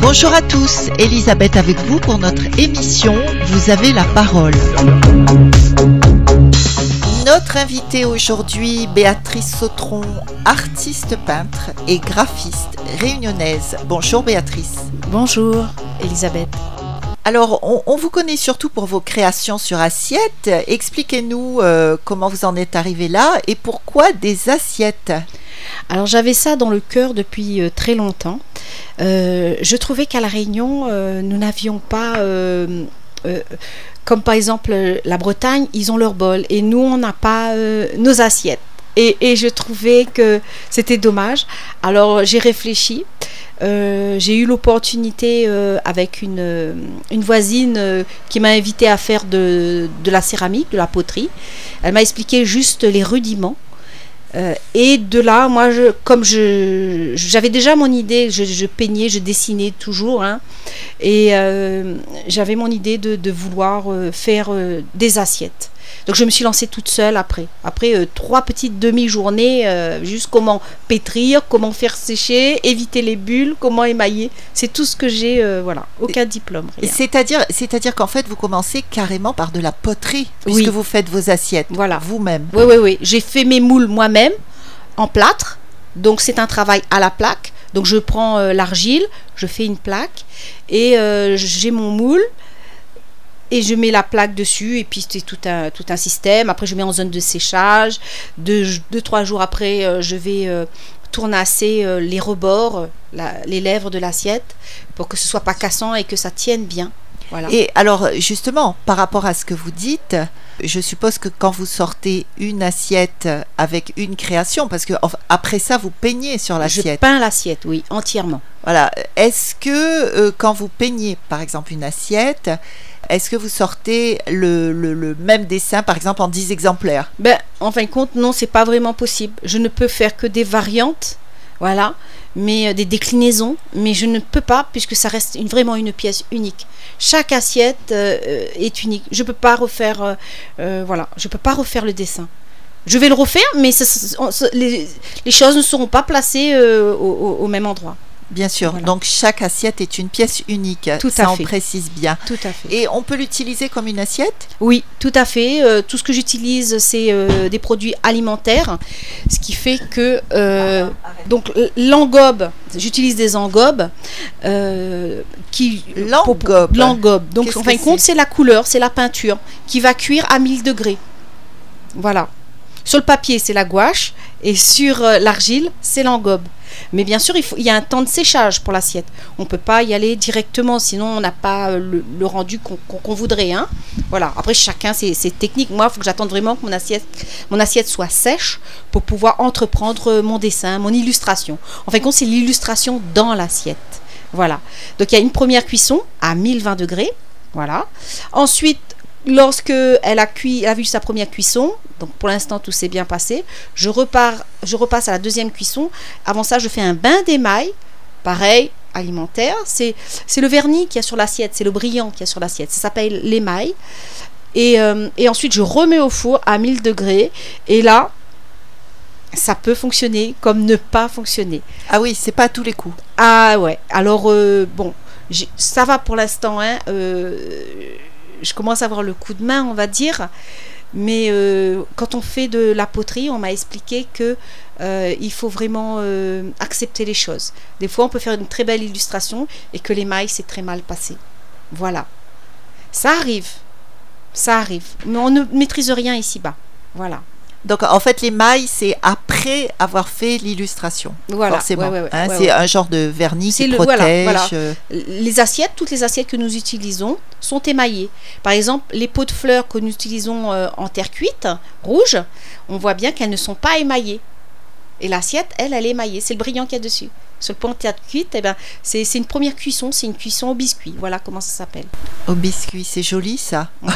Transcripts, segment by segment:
Bonjour à tous, Élisabeth avec vous pour notre émission « Vous avez la parole ». Notre invitée aujourd'hui, Béatrice Sautron, artiste peintre et graphiste réunionnaise. Bonjour Béatrice. Bonjour Élisabeth. Alors, on vous connaît surtout pour vos créations sur assiettes. Expliquez-nous comment vous en êtes arrivée là et pourquoi des assiettes. Alors j'avais ça dans le cœur depuis très longtemps. Je trouvais qu'à La Réunion, nous n'avions pas, comme par exemple la Bretagne, ils ont leur bol et nous on n'a pas nos assiettes. Et je trouvais que c'était dommage. Alors j'ai réfléchi. J'ai eu l'opportunité avec une voisine qui m'a invitée à faire de la céramique, de la poterie. Elle m'a expliqué juste les rudiments. Et de là, moi, j'avais déjà mon idée, je peignais, je dessinais toujours, hein, et j'avais mon idée de vouloir faire des assiettes. Donc je me suis lancée toute seule après 3 petites demi-journées, juste comment pétrir, comment faire sécher, éviter les bulles, comment émailler. C'est tout ce que j'ai, voilà, aucun diplôme. Rien. C'est-à-dire qu'en fait vous commencez carrément par de la poterie, puisque oui. Vous faites vos assiettes, voilà. Vous-même. Oui, j'ai fait mes moules moi-même en plâtre, donc c'est un travail à la plaque. Donc je prends l'argile, je fais une plaque et j'ai mon moule. Et je mets la plaque dessus, et puis c'est tout un système. Après, je mets en zone de séchage. 2-3 jours après, je vais tournasser les rebords, les lèvres de l'assiette, pour que ce ne soit pas cassant et que ça tienne bien. Voilà. Et alors, justement, par rapport à ce que vous dites, je suppose que quand vous sortez une assiette avec une création, parce que après ça, vous peignez sur l'assiette. Je peins l'assiette, oui, entièrement. Voilà. Est-ce que quand vous peignez, par exemple, une assiette, est-ce que vous sortez le même dessin, par exemple, en 10 exemplaires ? En fin de compte, non, c'est pas vraiment possible. Je ne peux faire que des variantes, voilà, mais des déclinaisons, mais je ne peux pas, puisque ça reste vraiment une pièce unique. Chaque assiette est unique. Je ne peux pas refaire, je peux pas refaire le dessin. Je vais le refaire, mais les choses ne seront pas placées au même endroit. Bien sûr, voilà. Donc chaque assiette est une pièce unique, on précise bien. Tout à fait. Et on peut l'utiliser comme une assiette ? Oui, tout à fait. Tout ce que j'utilise, c'est des produits alimentaires, ce qui fait que... donc l'engobe, j'utilise des engobes. L'engobe. Donc en fin de compte, c'est la couleur, c'est la peinture qui va cuire à 1000 degrés. Voilà. Sur le papier, c'est la gouache et sur l'argile, c'est l'engobe. Mais bien sûr, il y a un temps de séchage pour l'assiette. On ne peut pas y aller directement, sinon on n'a pas le rendu qu'on voudrait. Hein. Voilà. Après, chacun ses techniques. Moi, il faut que j'attende vraiment que mon assiette soit sèche pour pouvoir entreprendre mon dessin, mon illustration. En fin de compte, c'est l'illustration dans l'assiette. Voilà. Donc, il y a une première cuisson à 1020 degrés. Voilà. Ensuite, lorsque elle a vu sa première cuisson, donc pour l'instant tout s'est bien passé, je repasse à la deuxième cuisson. Avant ça, je fais un bain d'émail, pareil, alimentaire. C'est le vernis qu'il y a sur l'assiette, c'est le brillant qu'il y a sur l'assiette. Ça s'appelle l'émail. Et ensuite, je remets au four à 1000 degrés. Et là, ça peut fonctionner comme ne pas fonctionner. Ah oui, c'est pas à tous les coups. Ah ouais, alors bon, ça va pour l'instant, hein. Je commence à avoir le coup de main, on va dire, mais quand on fait de la poterie, on m'a expliqué qu'il faut vraiment accepter les choses. Des fois, on peut faire une très belle illustration et que l'émail s'est très mal passé. Voilà. Ça arrive. Mais on ne maîtrise rien ici-bas. Voilà. Donc, en fait, l'émail, c'est après avoir fait l'illustration. Voilà. Forcément. Ouais. C'est un genre de vernis qui protège. Voilà. Les assiettes, toutes les assiettes que nous utilisons sont émaillées. Par exemple, les pots de fleurs que nous utilisons en terre cuite, rouge, on voit bien qu'elles ne sont pas émaillées. Et l'assiette, elle est émaillée. C'est le brillant qu'il y a dessus. Sur le pot en terre cuite, eh ben, c'est une première cuisson. C'est une cuisson au biscuit. Voilà comment ça s'appelle. Au biscuit, c'est joli, ça. Ouais.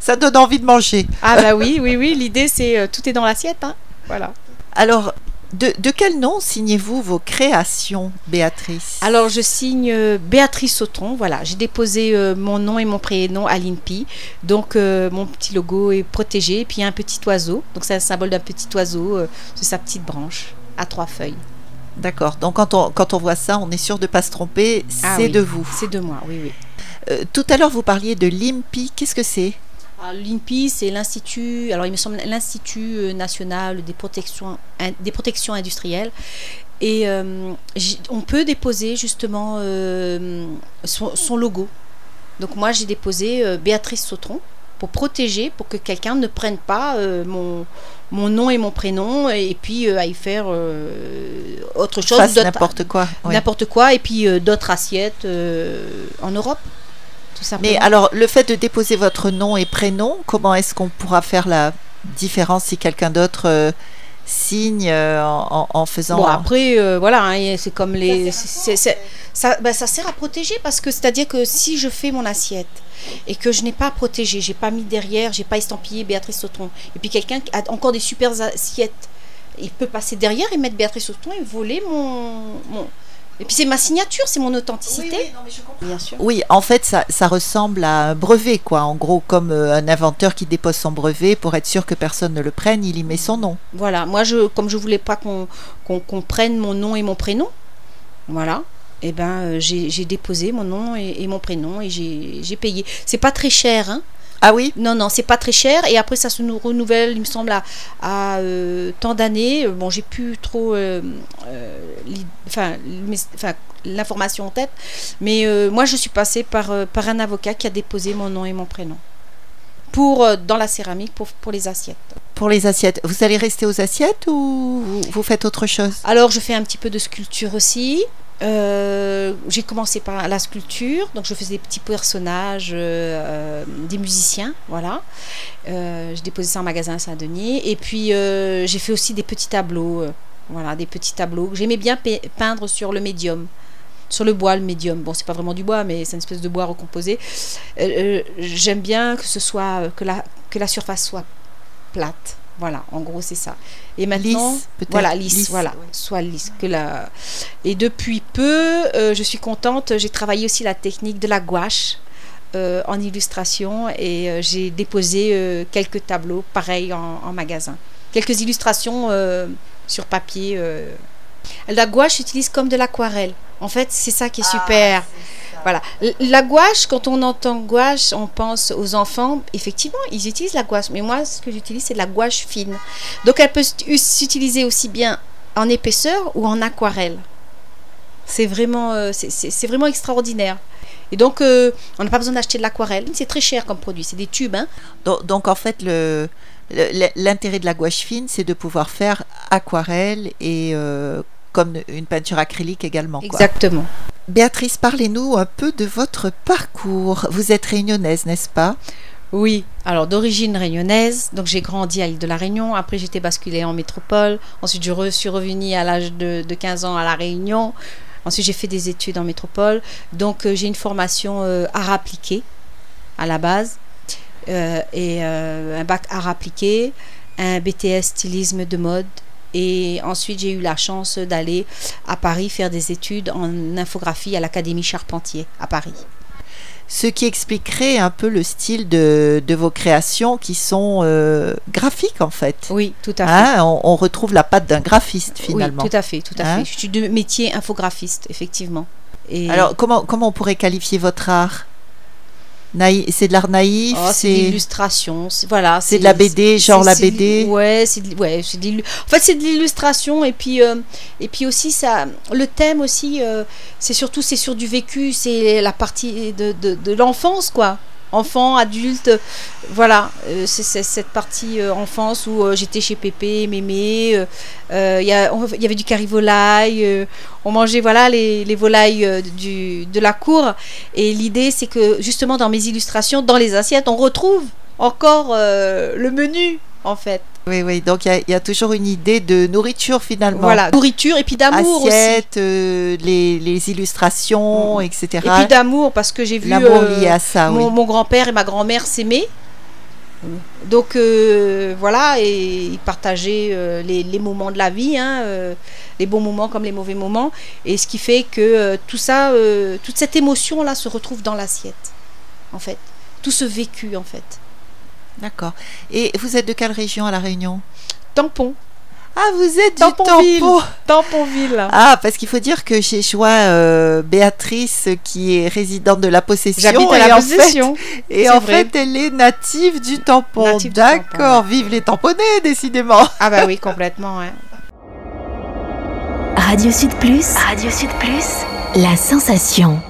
Ça donne envie de manger. Ah bah oui, l'idée c'est tout est dans l'assiette, hein. Voilà. Alors, De quel nom signez-vous vos créations, Béatrice ? Alors, je signe Béatrice Sautron, voilà. J'ai déposé mon nom et mon prénom à l'INPI. Donc, mon petit logo est protégé. Et puis, il y a un petit oiseau. Donc, c'est un symbole d'un petit oiseau sur sa petite branche à 3 feuilles. D'accord. Donc, quand on voit ça, on est sûr de ne pas se tromper. De vous. C'est de moi, oui. Tout à l'heure, vous parliez de l'INPI. Qu'est-ce que c'est ? Alors, l'INPI, c'est l'Institut, alors il me semble, l'Institut national des protections industrielles. Et on peut déposer justement son logo. Donc moi, j'ai déposé Béatrice Sautron pour protéger, pour que quelqu'un ne prenne pas mon nom et mon prénom et puis aille faire autre chose. N'importe quoi. Et puis d'autres assiettes en Europe. Mais alors, le fait de déposer votre nom et prénom, comment est-ce qu'on pourra faire la différence si quelqu'un d'autre signe en faisant... Bon, après, voilà, hein, c'est comme les... Ça sert à protéger, parce que c'est-à-dire que si je fais mon assiette et que je n'ai pas protégé, j'ai pas mis derrière, j'ai pas estampillé Béatrice Sautron, et puis quelqu'un qui a encore des super assiettes, il peut passer derrière et mettre Béatrice Sautron et voler mon... Et puis c'est ma signature, c'est mon authenticité. Oui, non, mais je comprends. Bien sûr. Oui, en fait, ça ressemble à un brevet, quoi. En gros, comme un inventeur qui dépose son brevet pour être sûr que personne ne le prenne, il y met son nom. Voilà. Moi, comme je voulais pas qu'on prenne mon nom et mon prénom, voilà. Et j'ai déposé mon nom et mon prénom et j'ai payé. C'est pas très cher, hein. Ah oui ? Non, c'est pas très cher. Et après, ça se renouvelle, il me semble, à tant d'années. Bon, j'ai plus trop l'information en tête. Mais moi, je suis passée par un avocat qui a déposé mon nom et mon prénom dans la céramique pour les assiettes. Pour les assiettes. Vous allez rester aux assiettes ou vous faites autre chose ? Alors, je fais un petit peu de sculpture aussi. J'ai commencé par la sculpture, donc je faisais des petits personnages, des musiciens, voilà. J'ai déposé ça en magasin à Saint-Denis, et puis j'ai fait aussi des petits tableaux, que j'aimais bien peindre sur le médium, sur le bois, le médium. Bon, c'est pas vraiment du bois, mais c'est une espèce de bois recomposé. J'aime bien que ce soit que la surface soit plate. Voilà, en gros c'est ça. Et maintenant, lisse, peut-être. Voilà, lisse, voilà, ouais. Soit lisse que la. Et depuis peu, je suis contente. J'ai travaillé aussi la technique de la gouache en illustration et j'ai déposé quelques tableaux, pareil en magasin. Quelques illustrations sur papier. La gouache s'utilise comme de l'aquarelle. En fait, c'est ça qui est super. Voilà. La gouache, quand on entend gouache, on pense aux enfants. Effectivement, ils utilisent la gouache. Mais moi, ce que j'utilise, c'est de la gouache fine. Donc, elle peut s'utiliser aussi bien en épaisseur ou en aquarelle. C'est vraiment extraordinaire. Et donc, on n'a pas besoin d'acheter de l'aquarelle. C'est très cher comme produit. C'est des tubes. Hein. Donc, en fait, l'intérêt de la gouache fine, c'est de pouvoir faire aquarelle et comme une peinture acrylique également. Exactement. Quoi. Béatrice, parlez-nous un peu de votre parcours. Vous êtes réunionnaise, n'est-ce pas ? Oui, alors d'origine réunionnaise, donc j'ai grandi à l'île de la Réunion, après j'étais basculée en métropole, ensuite je suis revenue à l'âge de 15 ans à la Réunion, ensuite j'ai fait des études en métropole, donc j'ai une formation art appliqué à la base, et un bac art appliqué, un BTS stylisme de mode. Et ensuite, j'ai eu la chance d'aller à Paris faire des études en infographie à l'Académie Charpentier à Paris. Ce qui expliquerait un peu le style de vos créations qui sont graphiques en fait. Oui, tout à fait. Hein, on retrouve la patte d'un graphiste finalement. Oui, tout à fait. Je suis de métier infographiste, effectivement. Et alors, comment on pourrait qualifier votre art ? C'est de l'art naïf, c'est de l'illustration, voilà, c'est de la BD, la BD. Ouais, c'est de l'illustration et puis aussi ça, le thème aussi, c'est sur du vécu, c'est la partie de l'enfance quoi, enfant, adulte, voilà, c'est cette partie enfance où j'étais chez Pépé, Mémé, il y avait du carrivolaille, on mangeait voilà les volailles de la cour, et l'idée c'est que justement dans mes illustrations, dans les assiettes, on retrouve encore le menu en fait. Oui, donc il y a toujours une idée de nourriture finalement. Voilà, nourriture et puis d'amour. Assiette, aussi. Les illustrations, etc. Et puis d'amour, parce que j'ai vu l'amour lié à ça, mon grand-père et ma grand-mère s'aimer. Donc voilà, et partager les moments de la vie, hein, les bons moments comme les mauvais moments, et ce qui fait que tout ça, toute cette émotion là se retrouve dans l'assiette, en fait, tout ce vécu, en fait. D'accord. Et vous êtes de quelle région à La Réunion? Tampon. Ah, vous êtes Tamponville. Du Tampon. Tamponville. Ah, parce qu'il faut dire que j'ai joint Béatrice, qui est résidente de La Possession. J'habite à La Possession. Et en fait, elle est native du Tampon. Native. D'accord, du Tampon, ouais. Vive les tamponnés, décidément. Ah bah oui, complètement. Hein. Radio Sud Plus. Radio Sud Plus. La sensation.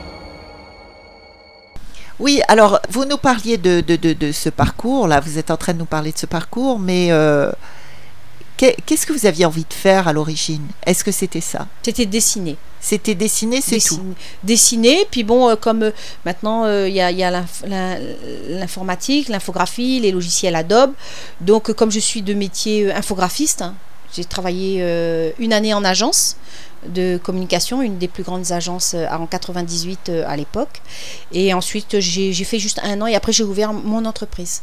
Oui, alors, vous nous parliez de ce parcours, là. Vous êtes en train de nous parler de ce parcours, mais... qu'est-ce que vous aviez envie de faire à l'origine? Est-ce que c'était ça? C'était dessiner. C'était dessiner, tout. Dessiner, puis bon, comme maintenant, il y a l'informatique, l'infographie, les logiciels Adobe. Donc, comme je suis de métier infographiste, hein, j'ai travaillé une année en agence de communication, une des plus grandes agences en 98 à l'époque. Et ensuite, j'ai fait juste un an et après, j'ai ouvert mon entreprise.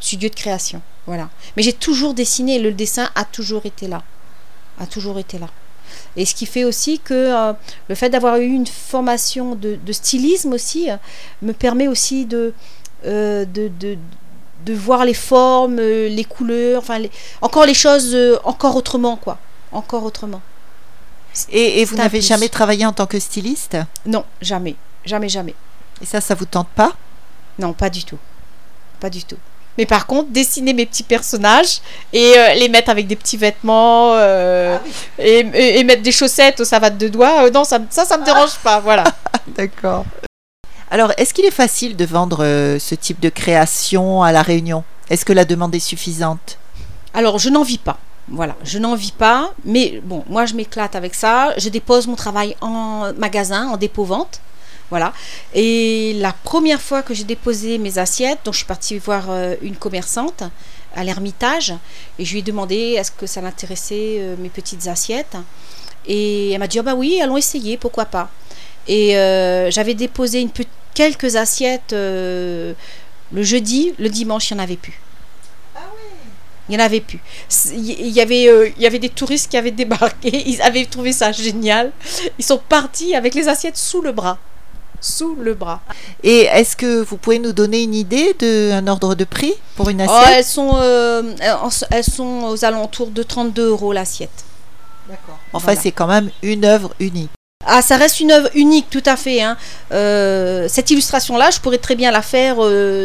Studio de création, voilà. Mais j'ai toujours dessiné, le dessin a toujours été là. Et ce qui fait aussi que le fait d'avoir eu une formation de stylisme aussi me permet aussi de voir les formes, les couleurs, enfin encore les choses encore autrement, quoi. Encore autrement. Et vous n'avez jamais travaillé en tant que styliste? Non, jamais. Jamais. Et ça vous tente pas? Non, pas du tout. Mais par contre, dessiner mes petits personnages et les mettre avec des petits vêtements et mettre des chaussettes aux savates de doigts, non, ça me dérange pas, voilà. D'accord. Alors, est-ce qu'il est facile de vendre ce type de création à La Réunion? Est-ce que la demande est suffisante? Alors, je n'en vis pas. Voilà, je n'en vis pas, mais bon, moi, je m'éclate avec ça. Je dépose mon travail en magasin, en dépôt-vente. Voilà. Et la première fois que j'ai déposé mes assiettes, donc je suis partie voir une commerçante à l'Ermitage et je lui ai demandé est-ce que ça l'intéressait mes petites assiettes. Et elle m'a dit, ah bah oui, allons essayer, pourquoi pas. Et j'avais déposé quelques assiettes le jeudi, le dimanche, il n'y en avait plus. Il n'y en avait plus. Il y avait des touristes qui avaient débarqué. Ils avaient trouvé ça génial. Ils sont partis avec les assiettes sous le bras. Et est-ce que vous pouvez nous donner une idée d'un ordre de prix pour une assiette? Elles sont aux alentours de 32 € l'assiette. D'accord. Enfin, voilà. C'est quand même une œuvre unique. Ah, ça reste une œuvre unique, tout à fait. Hein. Cette illustration-là, je pourrais très bien la faire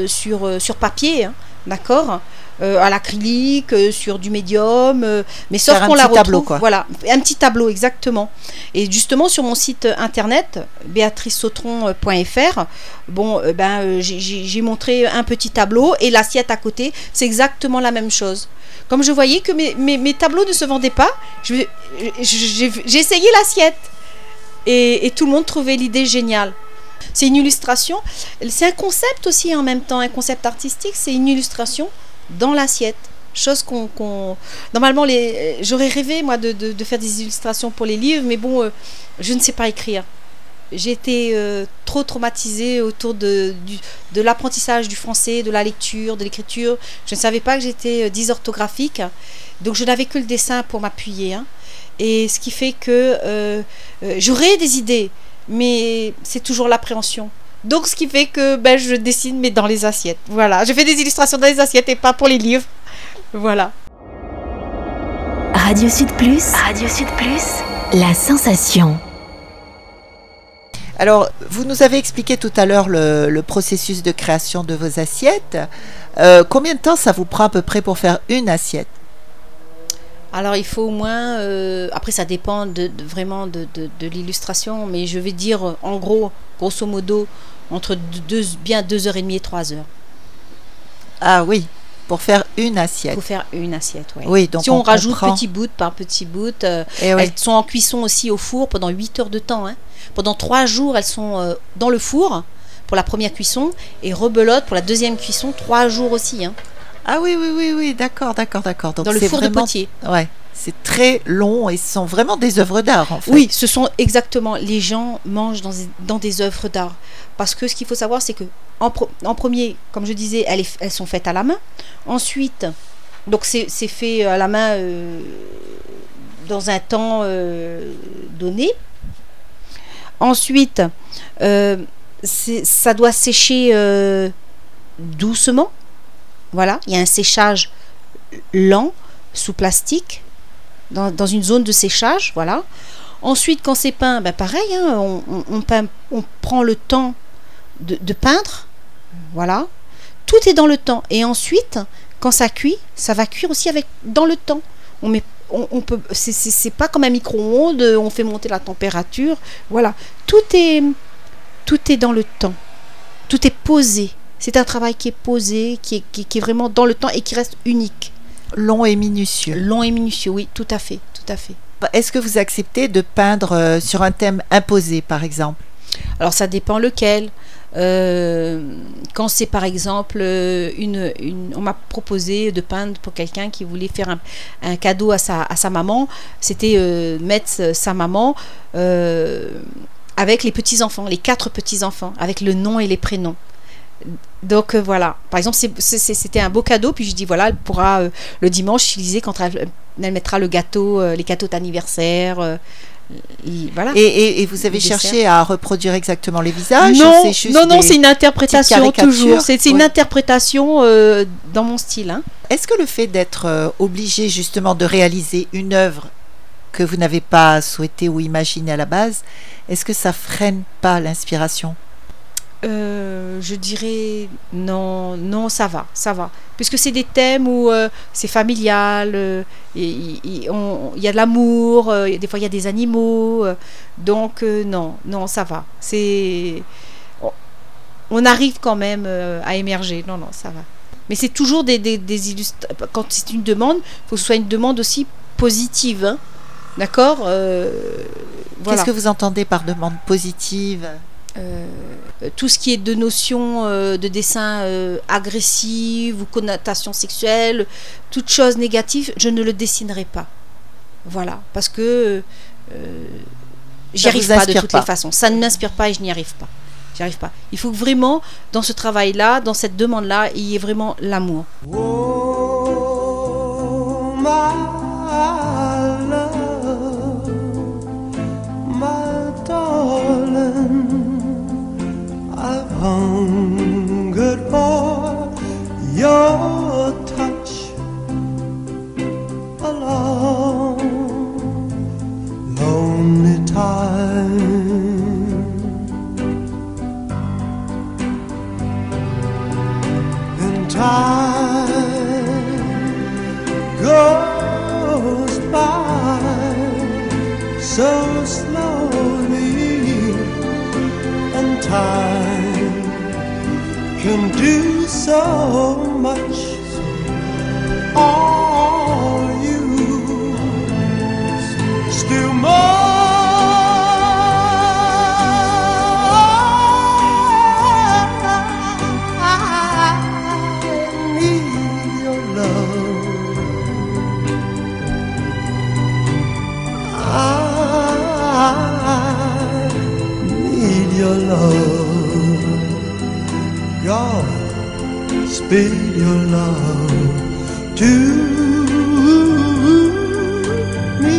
sur papier, hein, d'accord? À l'acrylique, sur du médium, mais sauf qu'on la retrouve. Tableau, quoi. Voilà, un petit tableau, exactement. Et justement, sur mon site internet, beatrice-sautron.fr, j'ai montré un petit tableau et l'assiette à côté, c'est exactement la même chose. Comme je voyais que mes tableaux ne se vendaient pas, j'ai essayé l'assiette et tout le monde trouvait l'idée géniale. C'est une illustration, c'est un concept aussi en même temps, un concept artistique, c'est une illustration dans l'assiette, chose qu'on... Normalement, j'aurais rêvé, moi, de faire des illustrations pour les livres, mais bon, je ne sais pas écrire. J'ai été trop traumatisée autour de l'apprentissage du français, de la lecture, de l'écriture. Je ne savais pas que j'étais dysorthographique, donc je n'avais que le dessin pour m'appuyer. Hein. Et ce qui fait que j'aurais des idées, mais c'est toujours l'appréhension. Donc, ce qui fait que je dessine, mais dans les assiettes. Voilà, je fais des illustrations dans les assiettes et pas pour les livres. Voilà. Radio Sud Plus. Radio Sud Plus. La sensation. Alors, vous nous avez expliqué tout à l'heure le processus de création de vos assiettes. Combien de temps ça vous prend à peu près pour faire une assiette ? Alors, il faut au moins... après, ça dépend vraiment de l'illustration, mais je vais dire, en gros, grosso modo, entre 2h30 et 3h. Ah oui, pour faire une assiette. Pour faire une assiette, ouais. Oui. Donc si on rajoute petit bout par petit bout, elles sont en cuisson aussi au four pendant 8 heures de temps. Hein. Pendant 3 jours, elles sont dans le four pour la première cuisson et rebelote pour la deuxième cuisson, 3 jours aussi. Hein. Ah oui, d'accord. Donc, dans le four de potier. Ouais. C'est très long et ce sont vraiment des œuvres d'art, en fait. Oui, ce sont exactement, les gens mangent dans des œuvres d'art. Parce que ce qu'il faut savoir, c'est que en premier, comme je disais, elles sont faites à la main. Ensuite, donc c'est fait à la main dans un temps donné. Ensuite, ça doit sécher doucement. Voilà, il y a un séchage lent sous plastique, dans une zone de séchage, voilà. Ensuite, quand c'est peint, ben pareil, hein, on prend le temps de peindre, voilà. Tout est dans le temps. Et ensuite, quand ça cuit, ça va cuire aussi dans le temps. On peut, c'est pas comme un micro-ondes, on fait monter la température, voilà. Tout est dans le temps. Tout est posé. C'est un travail qui est posé, qui est vraiment dans le temps et qui reste unique. Long et minutieux. Long et minutieux, oui, tout à fait, tout à fait. Est-ce que vous acceptez de peindre sur un thème imposé, par exemple? Alors, ça dépend lequel. Quand c'est, par exemple, on m'a proposé de peindre pour quelqu'un qui voulait faire un cadeau à sa maman. C'était mettre sa maman avec les petits-enfants, les 4 petits-enfants, avec le nom et les prénoms. Donc voilà, par exemple c'était un beau cadeau, puis je dis voilà, elle pourra le dimanche utiliser quand elle mettra le gâteau, les gâteaux d'anniversaire, voilà. Et vous avez cherché à reproduire exactement les visages? Non, c'est une interprétation toujours, c'est une interprétation dans mon style, hein. Est-ce que le fait d'être obligé justement de réaliser une œuvre que vous n'avez pas souhaitée ou imaginée à la base, est-ce que ça freine pas l'inspiration? Je dirais non, ça va. Puisque c'est des thèmes où c'est familial, il y a de l'amour, des fois il y a des animaux, donc non, ça va. On arrive quand même à émerger, non, ça va. Mais c'est toujours des illustrations, quand c'est une demande, il faut que ce soit une demande aussi positive, hein, d'accord, voilà. Qu'est-ce que vous entendez par demande positive ? Tout ce qui est de notions de dessin agressive ou connotation sexuelle, toute chose négative, je ne le dessinerai pas. Voilà, parce que j'y arrive pas de toutes les façons. Ça ne m'inspire pas et je n'y arrive pas. Il faut vraiment, dans ce travail-là, dans cette demande-là, il y ait vraiment l'amour. Oh, my love, my darling. I've hungered for your touch a long, lonely time. And time goes by so slowly, and time can do so much. All you still more need your love. I need your love. God, speed your love to me.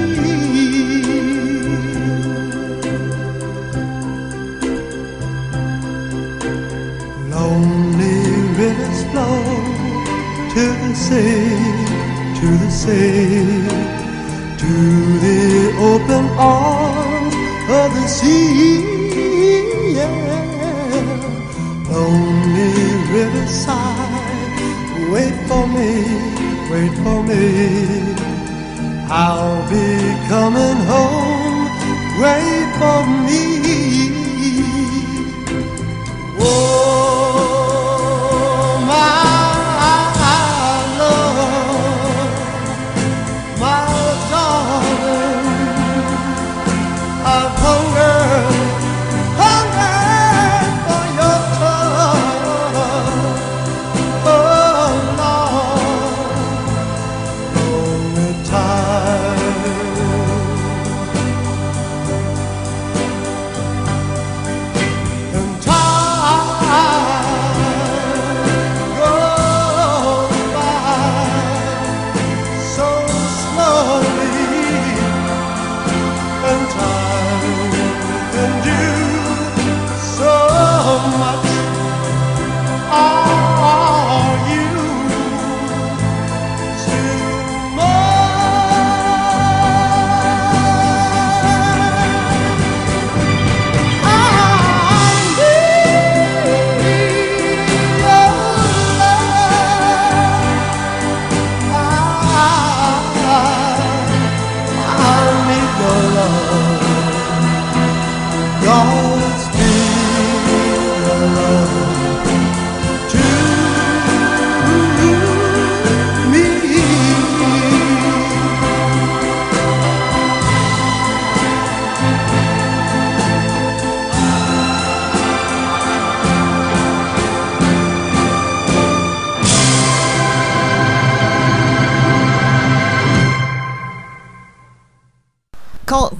Lonely rivers flow to the sea, to the sea, to the open arms of the sea, yeah. Riverside, wait for me, wait for me. I'll be coming home, wait for me. Oh, my love, my darling, I've hungered for your touch. Oh, Lord, only time.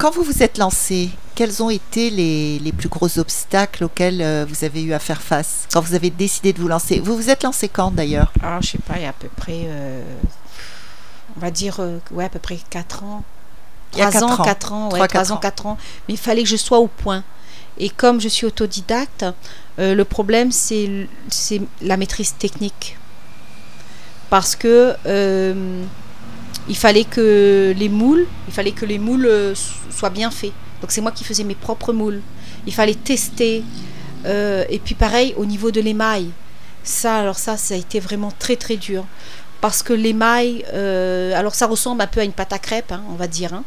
Quand vous vous êtes lancé, quels ont été les plus gros obstacles auxquels vous avez eu à faire face quand vous avez décidé de vous lancer? Vous vous êtes lancé quand d'ailleurs? Alors, je ne sais pas, il y a à peu près, on va dire, à peu près 4 ans. 3 ans, 4 ans. Mais il fallait que je sois au point. Et comme je suis autodidacte, le problème, c'est la maîtrise technique. Parce que il fallait que les moules soient bien faits. Donc c'est moi qui faisais mes propres moules. Il fallait tester. Et puis pareil, au niveau de l'émail. Ça a été vraiment très très dur. Parce que l'émail, alors ça ressemble un peu à une pâte à crêpes, hein, on va dire. Hein.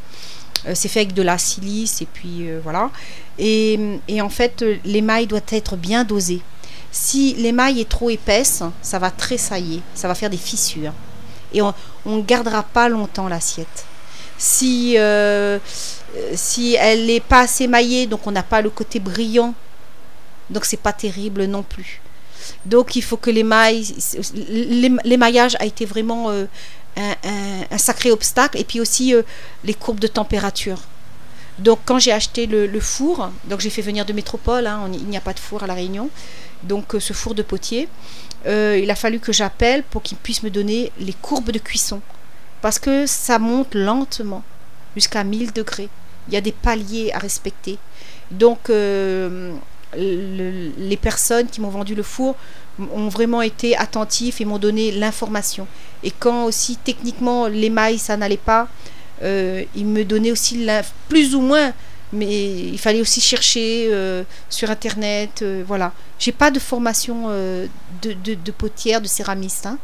C'est fait avec de la silice et puis voilà. Et en fait, l'émail doit être bien dosé. Si l'émail est trop épaisse, ça va tressailler, ça va faire des fissures. Et on ne gardera pas longtemps l'assiette. Si elle n'est pas assez maillée, donc on n'a pas le côté brillant, donc c'est pas terrible non plus. Donc il faut que l'émaillage a été vraiment un sacré obstacle. Et puis aussi les courbes de température. Donc quand j'ai acheté le four, donc j'ai fait venir de métropole, hein, il n'y a pas de four à La Réunion, donc ce four de potier, il a fallu que j'appelle pour qu'il puisse me donner les courbes de cuisson, parce que ça monte lentement jusqu'à 1000 degrés, il y a des paliers à respecter. Donc les personnes qui m'ont vendu le four ont vraiment été attentifs et m'ont donné l'information. Et quand aussi techniquement l'émail ça n'allait pas, il me donnait aussi plus ou moins, mais il fallait aussi chercher sur internet, voilà. J'ai pas de formation de potière, de céramiste, hein.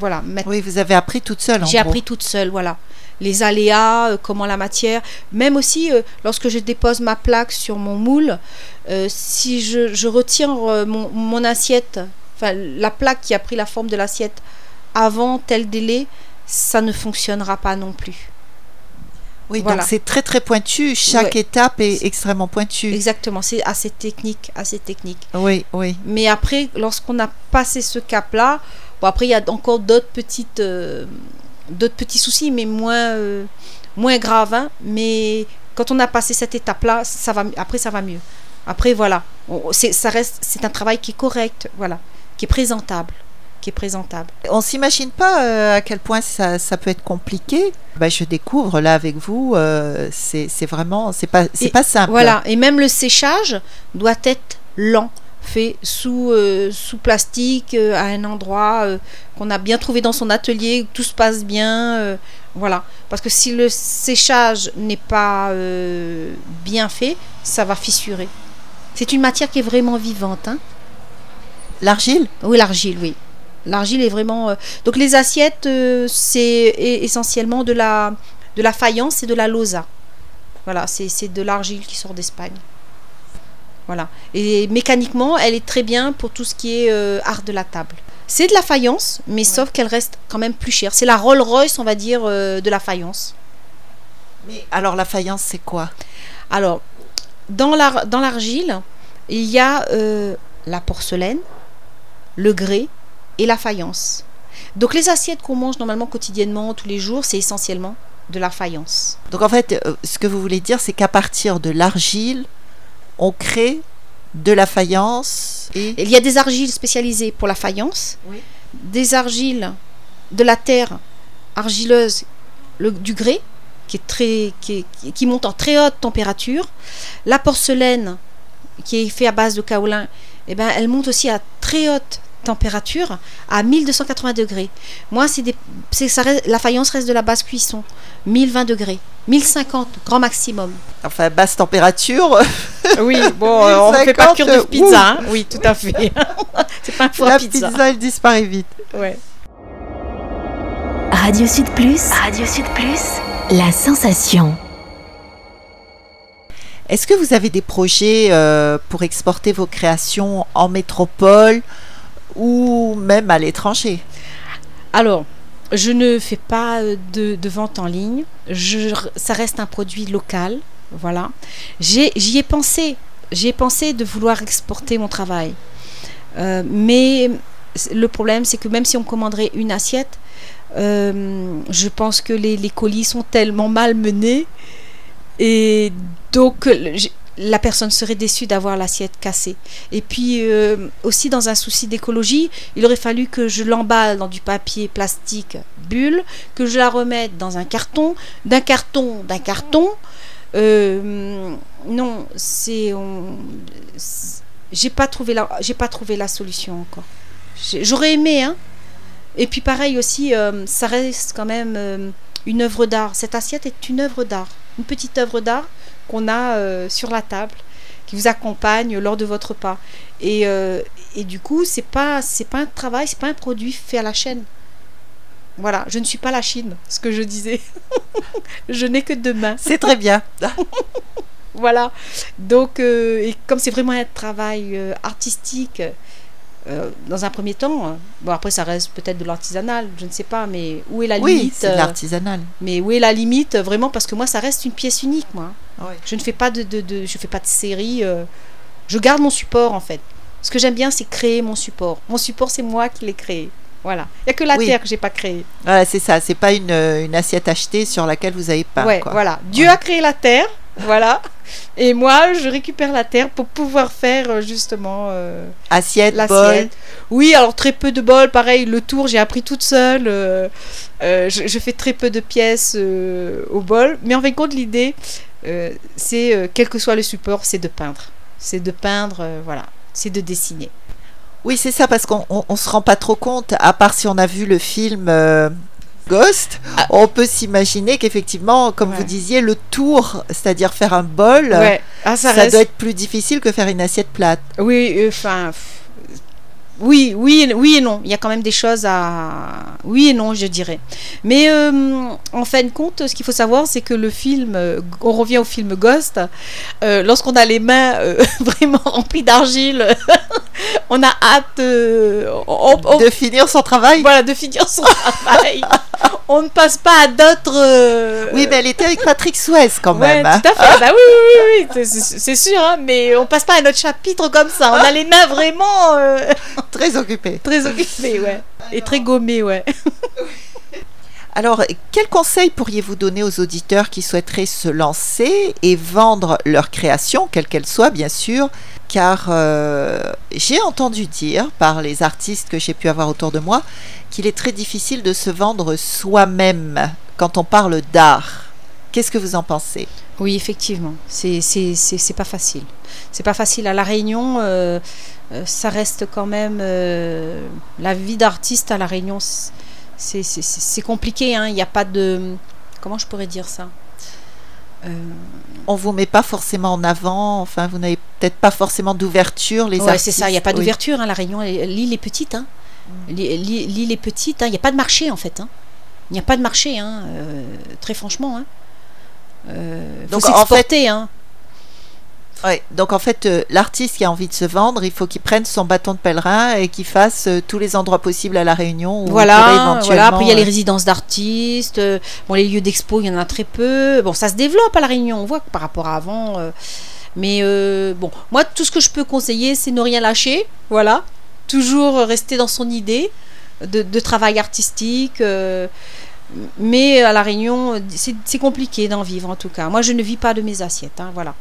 Voilà. Oui, vous avez appris toute seule. J'ai appris toute seule, voilà. Les aléas, comment la matière, même aussi lorsque je dépose ma plaque sur mon moule, si je retire mon assiette, enfin la plaque qui a pris la forme de l'assiette avant tel délai, ça ne fonctionnera pas non plus. Oui, voilà. Donc c'est très très pointu, chaque étape est extrêmement pointue. Exactement, c'est assez technique. Oui. Mais après, lorsqu'on a passé ce cap-là, bon, après il y a encore d'autres petits soucis, mais moins graves, hein. Mais quand on a passé cette étape-là, ça va mieux. Après voilà, c'est un travail qui est correct, voilà, qui est présentable. On s'imagine pas à quel point ça peut être compliqué. Bah, je découvre là avec vous, c'est vraiment, c'est pas simple. Voilà, et même le séchage doit être lent, fait sous plastique, à un endroit qu'on a bien trouvé dans son atelier, où tout se passe bien, voilà. Parce que si le séchage n'est pas bien fait, ça va fissurer. C'est une matière qui est vraiment vivante, hein. L'argile ? Oui, l'argile, oui. L'argile est vraiment... Donc les assiettes, c'est essentiellement de la faïence et de la loza. Voilà, c'est de l'argile qui sort d'Espagne. Voilà. Et mécaniquement, elle est très bien pour tout ce qui est art de la table. C'est de la faïence, mais sauf qu'elle reste quand même plus chère. C'est la Rolls-Royce, on va dire, de la faïence. Mais alors la faïence, c'est quoi? Alors, dans l'argile, il y a la porcelaine, le grès et la faïence. Donc les assiettes qu'on mange normalement quotidiennement, tous les jours, c'est essentiellement de la faïence. Donc en fait, ce que vous voulez dire, c'est qu'à partir de l'argile, on crée de la faïence. Et... Il y a des argiles spécialisées pour la faïence, oui. Des argiles de la terre argileuse, du grès, qui monte en très haute température, la porcelaine qui est faite à base de kaolin, eh ben, elle monte aussi à très haute température, à 1280 degrés. Moi, la faïence reste de la basse cuisson, 1020 degrés, 1050 grand maximum. Enfin, basse température. Oui, bon, on ne fait pas de cure de pizza. Hein. Oui, tout à fait. C'est pas un four à pizza. La pizza, elle disparaît vite. Ouais. Radio Sud Plus, la sensation. Est-ce que vous avez des projets pour exporter vos créations en métropole ou même à l'étranger? Alors, je ne fais pas de vente en ligne. Ça reste un produit local, voilà. J'y ai pensé de vouloir exporter mon travail. Mais le problème, c'est que même si on commanderait une assiette, je pense que les colis sont tellement mal menés Et donc, la personne serait déçue d'avoir l'assiette cassée. Et puis, aussi dans un souci d'écologie, il aurait fallu que je l'emballe dans du papier plastique bulle, que je la remette dans un carton, d'un carton. Non, j'ai pas trouvé la solution encore. J'aurais aimé, hein. Et puis pareil aussi, ça reste quand même une œuvre d'art. Cette assiette est une œuvre d'art, une petite œuvre d'art qu'on a sur la table, qui vous accompagne lors de votre repas. Et du coup, c'est pas un travail, c'est pas un produit fait à la chaîne. Voilà, je ne suis pas la Chine, ce que je disais. Je n'ai que deux mains. C'est très bien. Voilà. Donc, et comme c'est vraiment un travail artistique, dans un premier temps, bon après ça reste peut-être de l'artisanal, je ne sais pas, mais où est la limite ? Oui, c'est de l'artisanal. Mais où est la limite vraiment ? Parce que moi, ça reste une pièce unique, moi. Oui. Je ne fais pas de série. Je garde mon support en fait. Ce que j'aime bien, c'est créer mon support. Mon support, c'est moi qui l'ai créé. Voilà, il n'y a que la terre que j'ai pas créée. Voilà, c'est ça, c'est pas une assiette achetée sur laquelle vous n'avez pas. Ouais, quoi. Voilà. Dieu a créé la terre, voilà. Et moi, je récupère la terre pour pouvoir faire justement l'assiette. Bol. Oui, alors très peu de bols, pareil. Le tour, j'ai appris toute seule. Je fais très peu de pièces au bol, mais en fin de compte, l'idée, c'est quel que soit le support, c'est de peindre, voilà, c'est de dessiner. Oui, c'est ça, parce qu'on ne se rend pas trop compte, à part si on a vu le film Ghost, on peut s'imaginer qu'effectivement, comme vous disiez, le tour, c'est-à-dire faire un bol, ça doit être plus difficile que faire une assiette plate. Oui, enfin... Oui et non. Il y a quand même des choses à... Oui et non, je dirais. Mais en fin de compte, ce qu'il faut savoir, c'est que le film... On revient au film Ghost. Lorsqu'on a les mains vraiment remplies d'argile, on a hâte... de finir son travail. Voilà, de finir son travail. On ne passe pas à d'autres... Oui, mais elle était avec Patrick Swayze quand même. Tout à fait. Oui, c'est sûr. Hein, mais on ne passe pas à notre chapitre comme ça. On a les mains vraiment... Très occupé, ouais. Alors... Et très gommé, ouais. Alors, quel conseil pourriez-vous donner aux auditeurs qui souhaiteraient se lancer et vendre leur création, quelle qu'elle soit, bien sûr, car j'ai entendu dire par les artistes que j'ai pu avoir autour de moi qu'il est très difficile de se vendre soi-même quand on parle d'art. Qu'est-ce que vous en pensez ? Oui, effectivement, c'est pas facile. C'est pas facile. À La Réunion, ça reste quand même... la vie d'artiste à La Réunion, c'est compliqué. Hein. Il n'y a pas de... Comment je pourrais dire ça ? On ne vous met pas forcément en avant. Enfin, vous n'avez peut-être pas forcément d'ouverture, les artistes. Oui, c'est ça. Il n'y a pas d'ouverture. Hein, La Réunion, l'île est petite. Hein. L'île est petite. Hein. Il n'y a pas de marché, en fait. Hein. Il n'y a pas de marché, hein, très franchement. Hein. Donc, en fait... Hein. Ouais, donc en fait, l'artiste qui a envie de se vendre, il faut qu'il prenne son bâton de pèlerin et qu'il fasse tous les endroits possibles à La Réunion. Voilà, après il y a les résidences d'artistes, les lieux d'expo, il y en a très peu. Bon, ça se développe à La Réunion, on voit que par rapport à avant. Moi, tout ce que je peux conseiller, c'est ne rien lâcher. Voilà, toujours rester dans son idée de travail artistique. Mais à La Réunion, c'est compliqué d'en vivre en tout cas. Moi, je ne vis pas de mes assiettes, hein, voilà.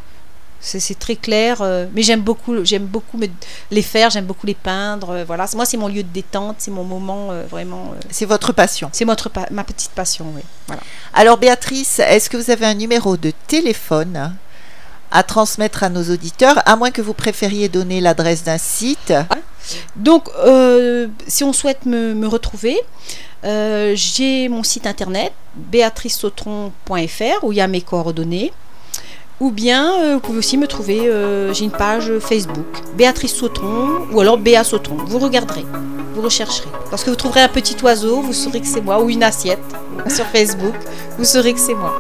C'est très clair, mais j'aime beaucoup les faire, j'aime beaucoup les peindre, voilà. Moi, c'est mon lieu de détente, c'est mon moment vraiment... C'est votre passion. C'est ma petite passion, oui. Voilà. Alors, Béatrice, est-ce que vous avez un numéro de téléphone à transmettre à nos auditeurs, à moins que vous préfériez donner l'adresse d'un site? Donc, si on souhaite me retrouver, j'ai mon site internet, beatrice-sautron.fr, où il y a mes coordonnées. Ou bien, vous pouvez aussi me trouver, j'ai une page Facebook, Béatrice Sautron, ou alors Béa Sautron. Vous regarderez, vous rechercherez. Lorsque vous trouverez un petit oiseau, vous saurez que c'est moi, ou une assiette sur Facebook, vous saurez que c'est moi.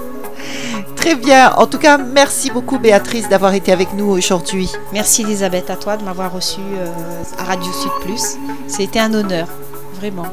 Très bien. En tout cas, merci beaucoup Béatrice d'avoir été avec nous aujourd'hui. Merci Élisabeth, à toi de m'avoir reçue à Radio Sud Plus. C'était un honneur, vraiment.